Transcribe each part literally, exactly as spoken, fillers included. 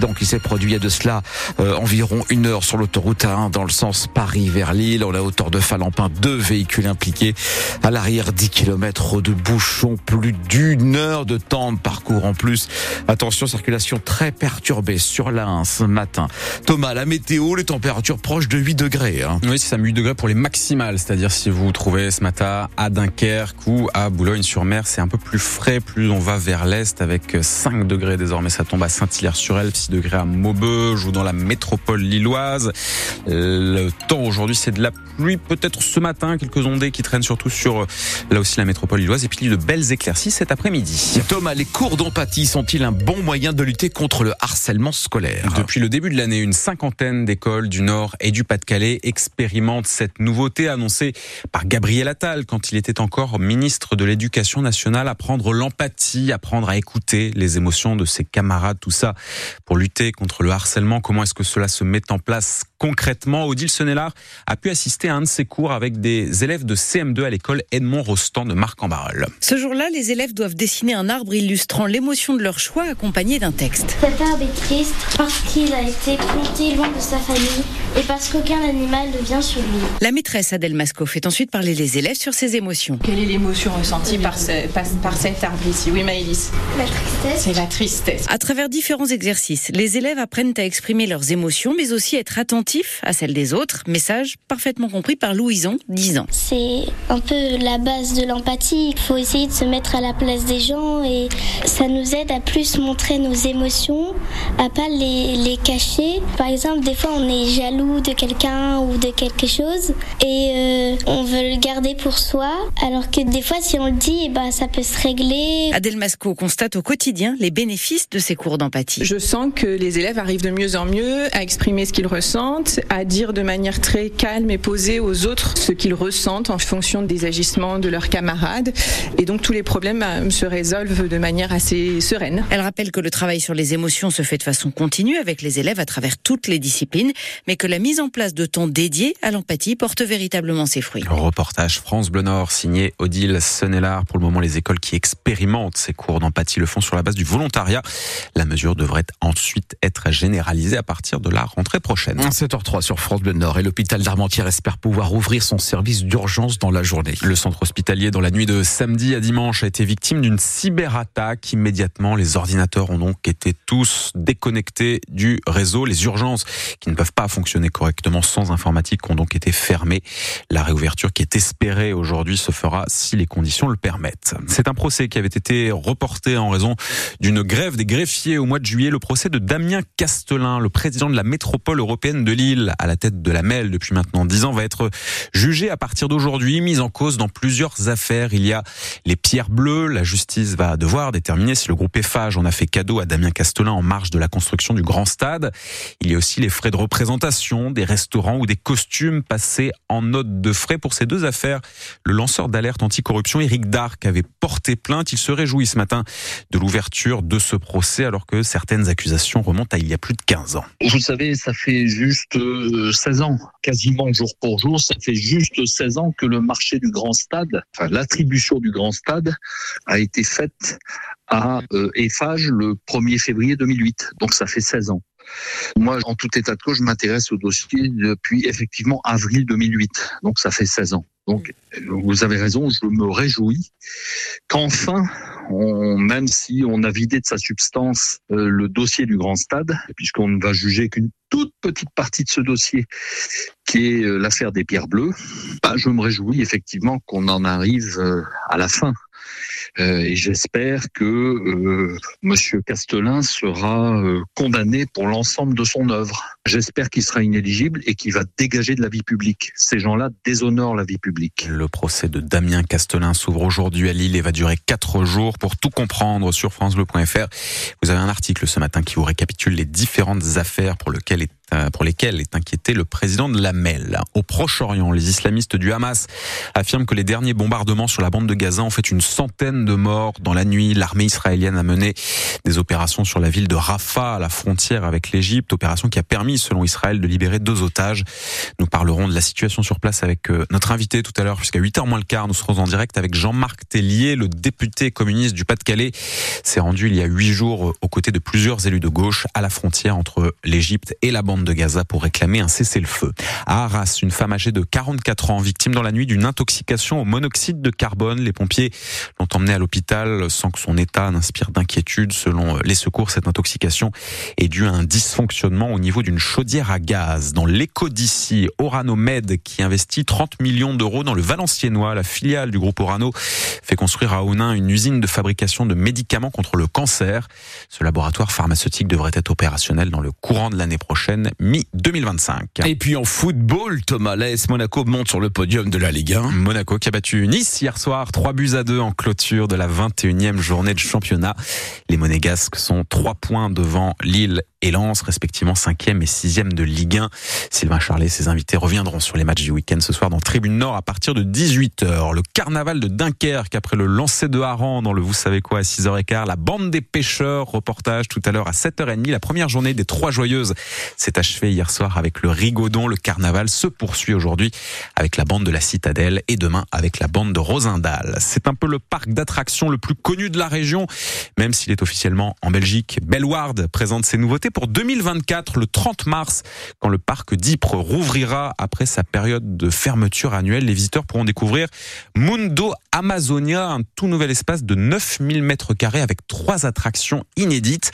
accident qui s'est produit il y a de cela euh, environ une heure sur l'autoroute A un dans le sens Paris vers Lille. À la hauteur de Falampin, deux véhicules impliqués. À l'arrière, dix kilomètres de bouchons, plus d'une heure de temps de parcours en plus. Attention, circulation très perturbée sur l'A un ce matin. Thomas, la météo, les températures proches de huit degrés. Hein. Oui, c'est ça, huit degrés pour les maximales. C'est-à-dire si vous vous trouvez ce matin à Dunkerque ou à Boulogne-sur-Mer, c'est un peu plus frais, plus on va vers l'est avec cinq degrés désormais. Ça tombe à Saint-Hilaire-sur-Elbe, six degrés à Maubeuge ou dans la métropole lilloise. Le temps aujourd'hui, c'est de la pluie, peut-être ce matin, quelques ondées qui traînent surtout sur là aussi la métropole lilloise et puis de belles éclaircies cet après-midi. Thomas, les cours d'empathie sont-ils un bon moyen de lutter contre le harcèlement scolaire ? Depuis le début de l'année, une cinquantaine d'écoles du Nord et du Pas-de-Calais expérimentent cette nouveauté annoncée par Gabriel Attal quand il était encore ministre de l'Éducation nationale. Apprendre l'empathie, apprendre à écouter les émotions de ses camarades, tout ça pour lutter contre le harcèlement. Comment est-ce que cela se met en place concrètement ? Odile Senelard a pu assister à un de ses cours avec des élèves de C M deux à l'école Edmond Rostand de Marcq-en-Barœul. Ce jour-là, les élèves doivent dessiner un arbre illustrant l'émotion de leur choix accompagné d'un texte. Cet arbre est triste parce qu'il a été planté loin de sa famille et parce qu'aucun animal ne vient sur lui. La maîtresse Adèle Masco fait ensuite parler les élèves sur ses émotions. Quelle est l'émotion ressentie par, ce, par, par cet arbre ici ? Oui, Maëlys. La tristesse. C'est la tristesse. À travers différents exercices, les élèves apprennent à exprimer leurs émotions mais aussi à être attentifs à celles des autres. Message parfaitement compris par Louison, dix ans. C'est un peu la base de l'empathie. Il faut essayer de se mettre à la place des gens et ça nous aide à plus montrer nos émotions, à pas les, les cacher. Par exemple, des fois on est jaloux de quelqu'un ou de quelque chose et euh, on veut le garder pour soi, alors que des fois si on le dit, eh ben, ça peut se régler. Adèle Masco constate au quotidien les bénéfices de ces cours d'empathie. Je sens que les élèves arrivent de mieux en mieux à exprimer ce qu'ils ressentent, à dire de manière très calme et posée aux autres ce qu'ils ressentent en fonction des agissements de leurs camarades, et donc tous les problèmes se résolvent de manière assez sereine. Elle rappelle que le travail sur les émotions se fait de façon continue avec les élèves à travers toutes les disciplines, mais que la mise en place de temps dédié à l'empathie porte véritablement ses fruits. Le reportage France Bleu Nord signé Odile Senelard. Pour le moment, les écoles qui expérimentent ces cours d'empathie le font sur la base du volontariat. La mesure devrait ensuite être généralisée à partir de la rentrée prochaine. sept heures trois sur France Bleu Nord, et l'hôpital d'Armentières espère pouvoir ouvrir son service d'urgence dans la journée. Le centre hospitalier dans la nuit de samedi à dimanche a été victime d'une cyberattaque. Immédiatement, les ordinateurs ont donc été tous déconnectés du réseau. Les urgences qui ne peuvent pas fonctionner correctement sans informatique ont donc été fermées. La réouverture qui est espérée aujourd'hui se fera si les conditions le permettent. C'est un procès qui avait été reporté en raison d'une grève des greffiers au mois de juillet. Le procès de Damien Castelin, le président de la métropole européenne de Lille, à la tête de la M E L depuis maintenant dix ans, va être jugé à partir d'aujourd'hui, mis en cause dans plusieurs affaires. Il y a les pierres bleues. La justice va devoir déterminer si le groupe Eiffage en a fait cadeau à Damien Castelin en marge de la construction du grand stade. Il y a aussi les frais de représentation, des restaurants ou des costumes passés en note de frais. Pour ces deux affaires, le lanceur d'alerte anticorruption Éric Darc avait porté plainte. Il se réjouit ce matin de l'ouverture de ce procès alors que certaines accusations remontent à il y a plus de quinze ans. Vous savez, ça fait juste seize ans, quasiment jour pour jour, ça fait juste seize ans que le marché du grand stade, enfin, l'attribution du grand stade a été faite à Eiffage le premier février deux mille huit. Donc ça fait seize ans. Moi, en tout état de cause, je m'intéresse au dossier depuis effectivement avril deux mille huit. Donc ça fait seize ans. Donc vous avez raison, je me réjouis qu'enfin, on, même si on a vidé de sa substance euh, le dossier du Grand Stade, puisqu'on ne va juger qu'une toute petite partie de ce dossier, qui est euh, l'affaire des pierres bleues, bah, je me réjouis effectivement qu'on en arrive euh, à la fin. Euh, et j'espère que euh, Monsieur Castelin sera euh, condamné pour l'ensemble de son œuvre. J'espère qu'il sera inéligible et qu'il va dégager de la vie publique. Ces gens-là déshonorent la vie publique. Le procès de Damien Castelin s'ouvre aujourd'hui à Lille et va durer quatre jours. Pour tout comprendre, sur francebleu point fr, vous avez un article ce matin qui vous récapitule les différentes affaires pour lesquelles est pour lesquels est inquiété le président de la M E L. Au Proche-Orient, les islamistes du Hamas affirment que les derniers bombardements sur la bande de Gaza ont fait une centaine de morts dans la nuit. L'armée israélienne a mené des opérations sur la ville de Rafah, à la frontière avec l'Égypte, opération qui a permis, selon Israël, de libérer deux otages. Nous parlerons de la situation sur place avec notre invité tout à l'heure, puisqu'à huit heures moins le quart, nous serons en direct avec Jean-Marc Tellier, le député communiste du Pas-de-Calais. S'est rendu il y a huit jours aux côtés de plusieurs élus de gauche à la frontière entre l'Égypte et la bande de Gaza pour réclamer un cessez-le-feu. À Arras, une femme âgée de quarante-quatre ans, victime dans la nuit d'une intoxication au monoxyde de carbone. Les pompiers l'ont emmenée à l'hôpital sans que son état n'inspire d'inquiétude. Selon les secours, cette intoxication est due à un dysfonctionnement au niveau d'une chaudière à gaz. Dans l'éco d'ici, Orano Med, qui investit trente millions d'euros dans le Valenciennois, la filiale du groupe Orano, fait construire à Onin une usine de fabrication de médicaments contre le cancer. Ce laboratoire pharmaceutique devrait être opérationnel dans le courant de l'année prochaine, mi-deux mille vingt-cinq. Et puis en football, Thomas, l'A S Monaco monte sur le podium de la Ligue un. Monaco qui a battu Nice hier soir, trois buts à deux en clôture de la vingt et unième journée de championnat. Les Monégasques sont trois points devant Lille et Lens, respectivement cinquième et sixième de Ligue un. Sylvain Charlet et ses invités reviendront sur les matchs du week-end ce soir dans Tribune Nord à partir de dix-huit heures. Le carnaval de Dunkerque après le lancer de Haran dans le vous savez quoi à six heures quinze. La bande des pêcheurs, reportage tout à l'heure à sept heures trente. La première journée des Trois Joyeuses s'est achevée hier soir avec le Rigodon. Le carnaval se poursuit aujourd'hui avec la bande de la Citadelle et demain avec la bande de Rosendal. C'est un peu le parc d'attractions le plus connu de la région, même s'il est officiellement en Belgique. Bellewaerde présente ses nouveautés pour deux mille vingt-quatre, le trente mars, quand le parc d'Ypres rouvrira après sa période de fermeture annuelle. Les visiteurs pourront découvrir Mundo Amazonia, un tout nouvel espace de neuf mille mètres carrés avec trois attractions inédites.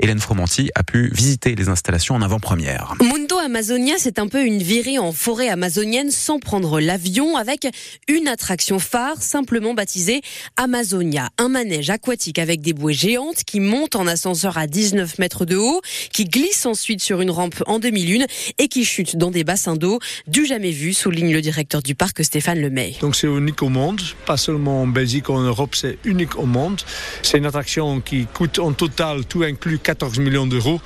Hélène Fromenty a pu visiter les installations en avant-première. Mundo Amazonia, c'est un peu une virée en forêt amazonienne sans prendre l'avion, avec une attraction phare simplement baptisée Amazonia. Un manège aquatique avec des bouées géantes qui montent en ascenseur à dix-neuf mètres de haut, qui glisse ensuite sur une rampe en demi-lune et qui chute dans des bassins d'eau du jamais vu, souligne le directeur du parc Stéphane Lemay. Donc c'est unique au monde, pas seulement en Belgique, en Europe, c'est unique au monde. C'est une attraction qui coûte en total, tout inclus, quatorze millions d'euros,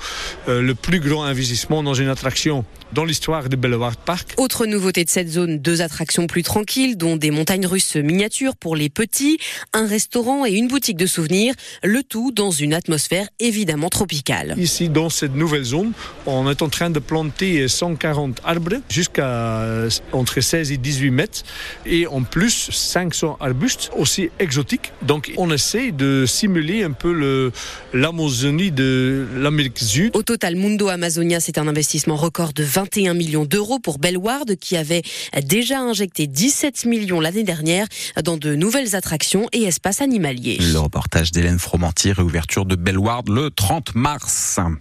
euh, le plus grand investissement dans une attraction dans l'histoire de Bellewaerde Park. Autre nouveauté de cette zone, deux attractions plus tranquilles, dont des montagnes russes miniatures pour les petits, un restaurant et une boutique de souvenirs, le tout dans une atmosphère évidemment tropicale. Ici, dans cette nouvelle zone, on est en train de planter cent quarante arbres jusqu'à entre seize et dix-huit mètres, et en plus cinq cents arbustes aussi exotiques. Donc on essaie de simuler un peu le, l'Amazonie de l'Amérique du Sud. Au total, Mundo Amazonia, c'est un investissement record de vingt et un millions d'euros pour Bellewaerde, qui avait déjà injecté dix-sept millions l'année dernière dans de nouvelles attractions et espaces animaliers. Le reportage d'Hélène Fromenty, réouverture de Bellewaerde le trente mars.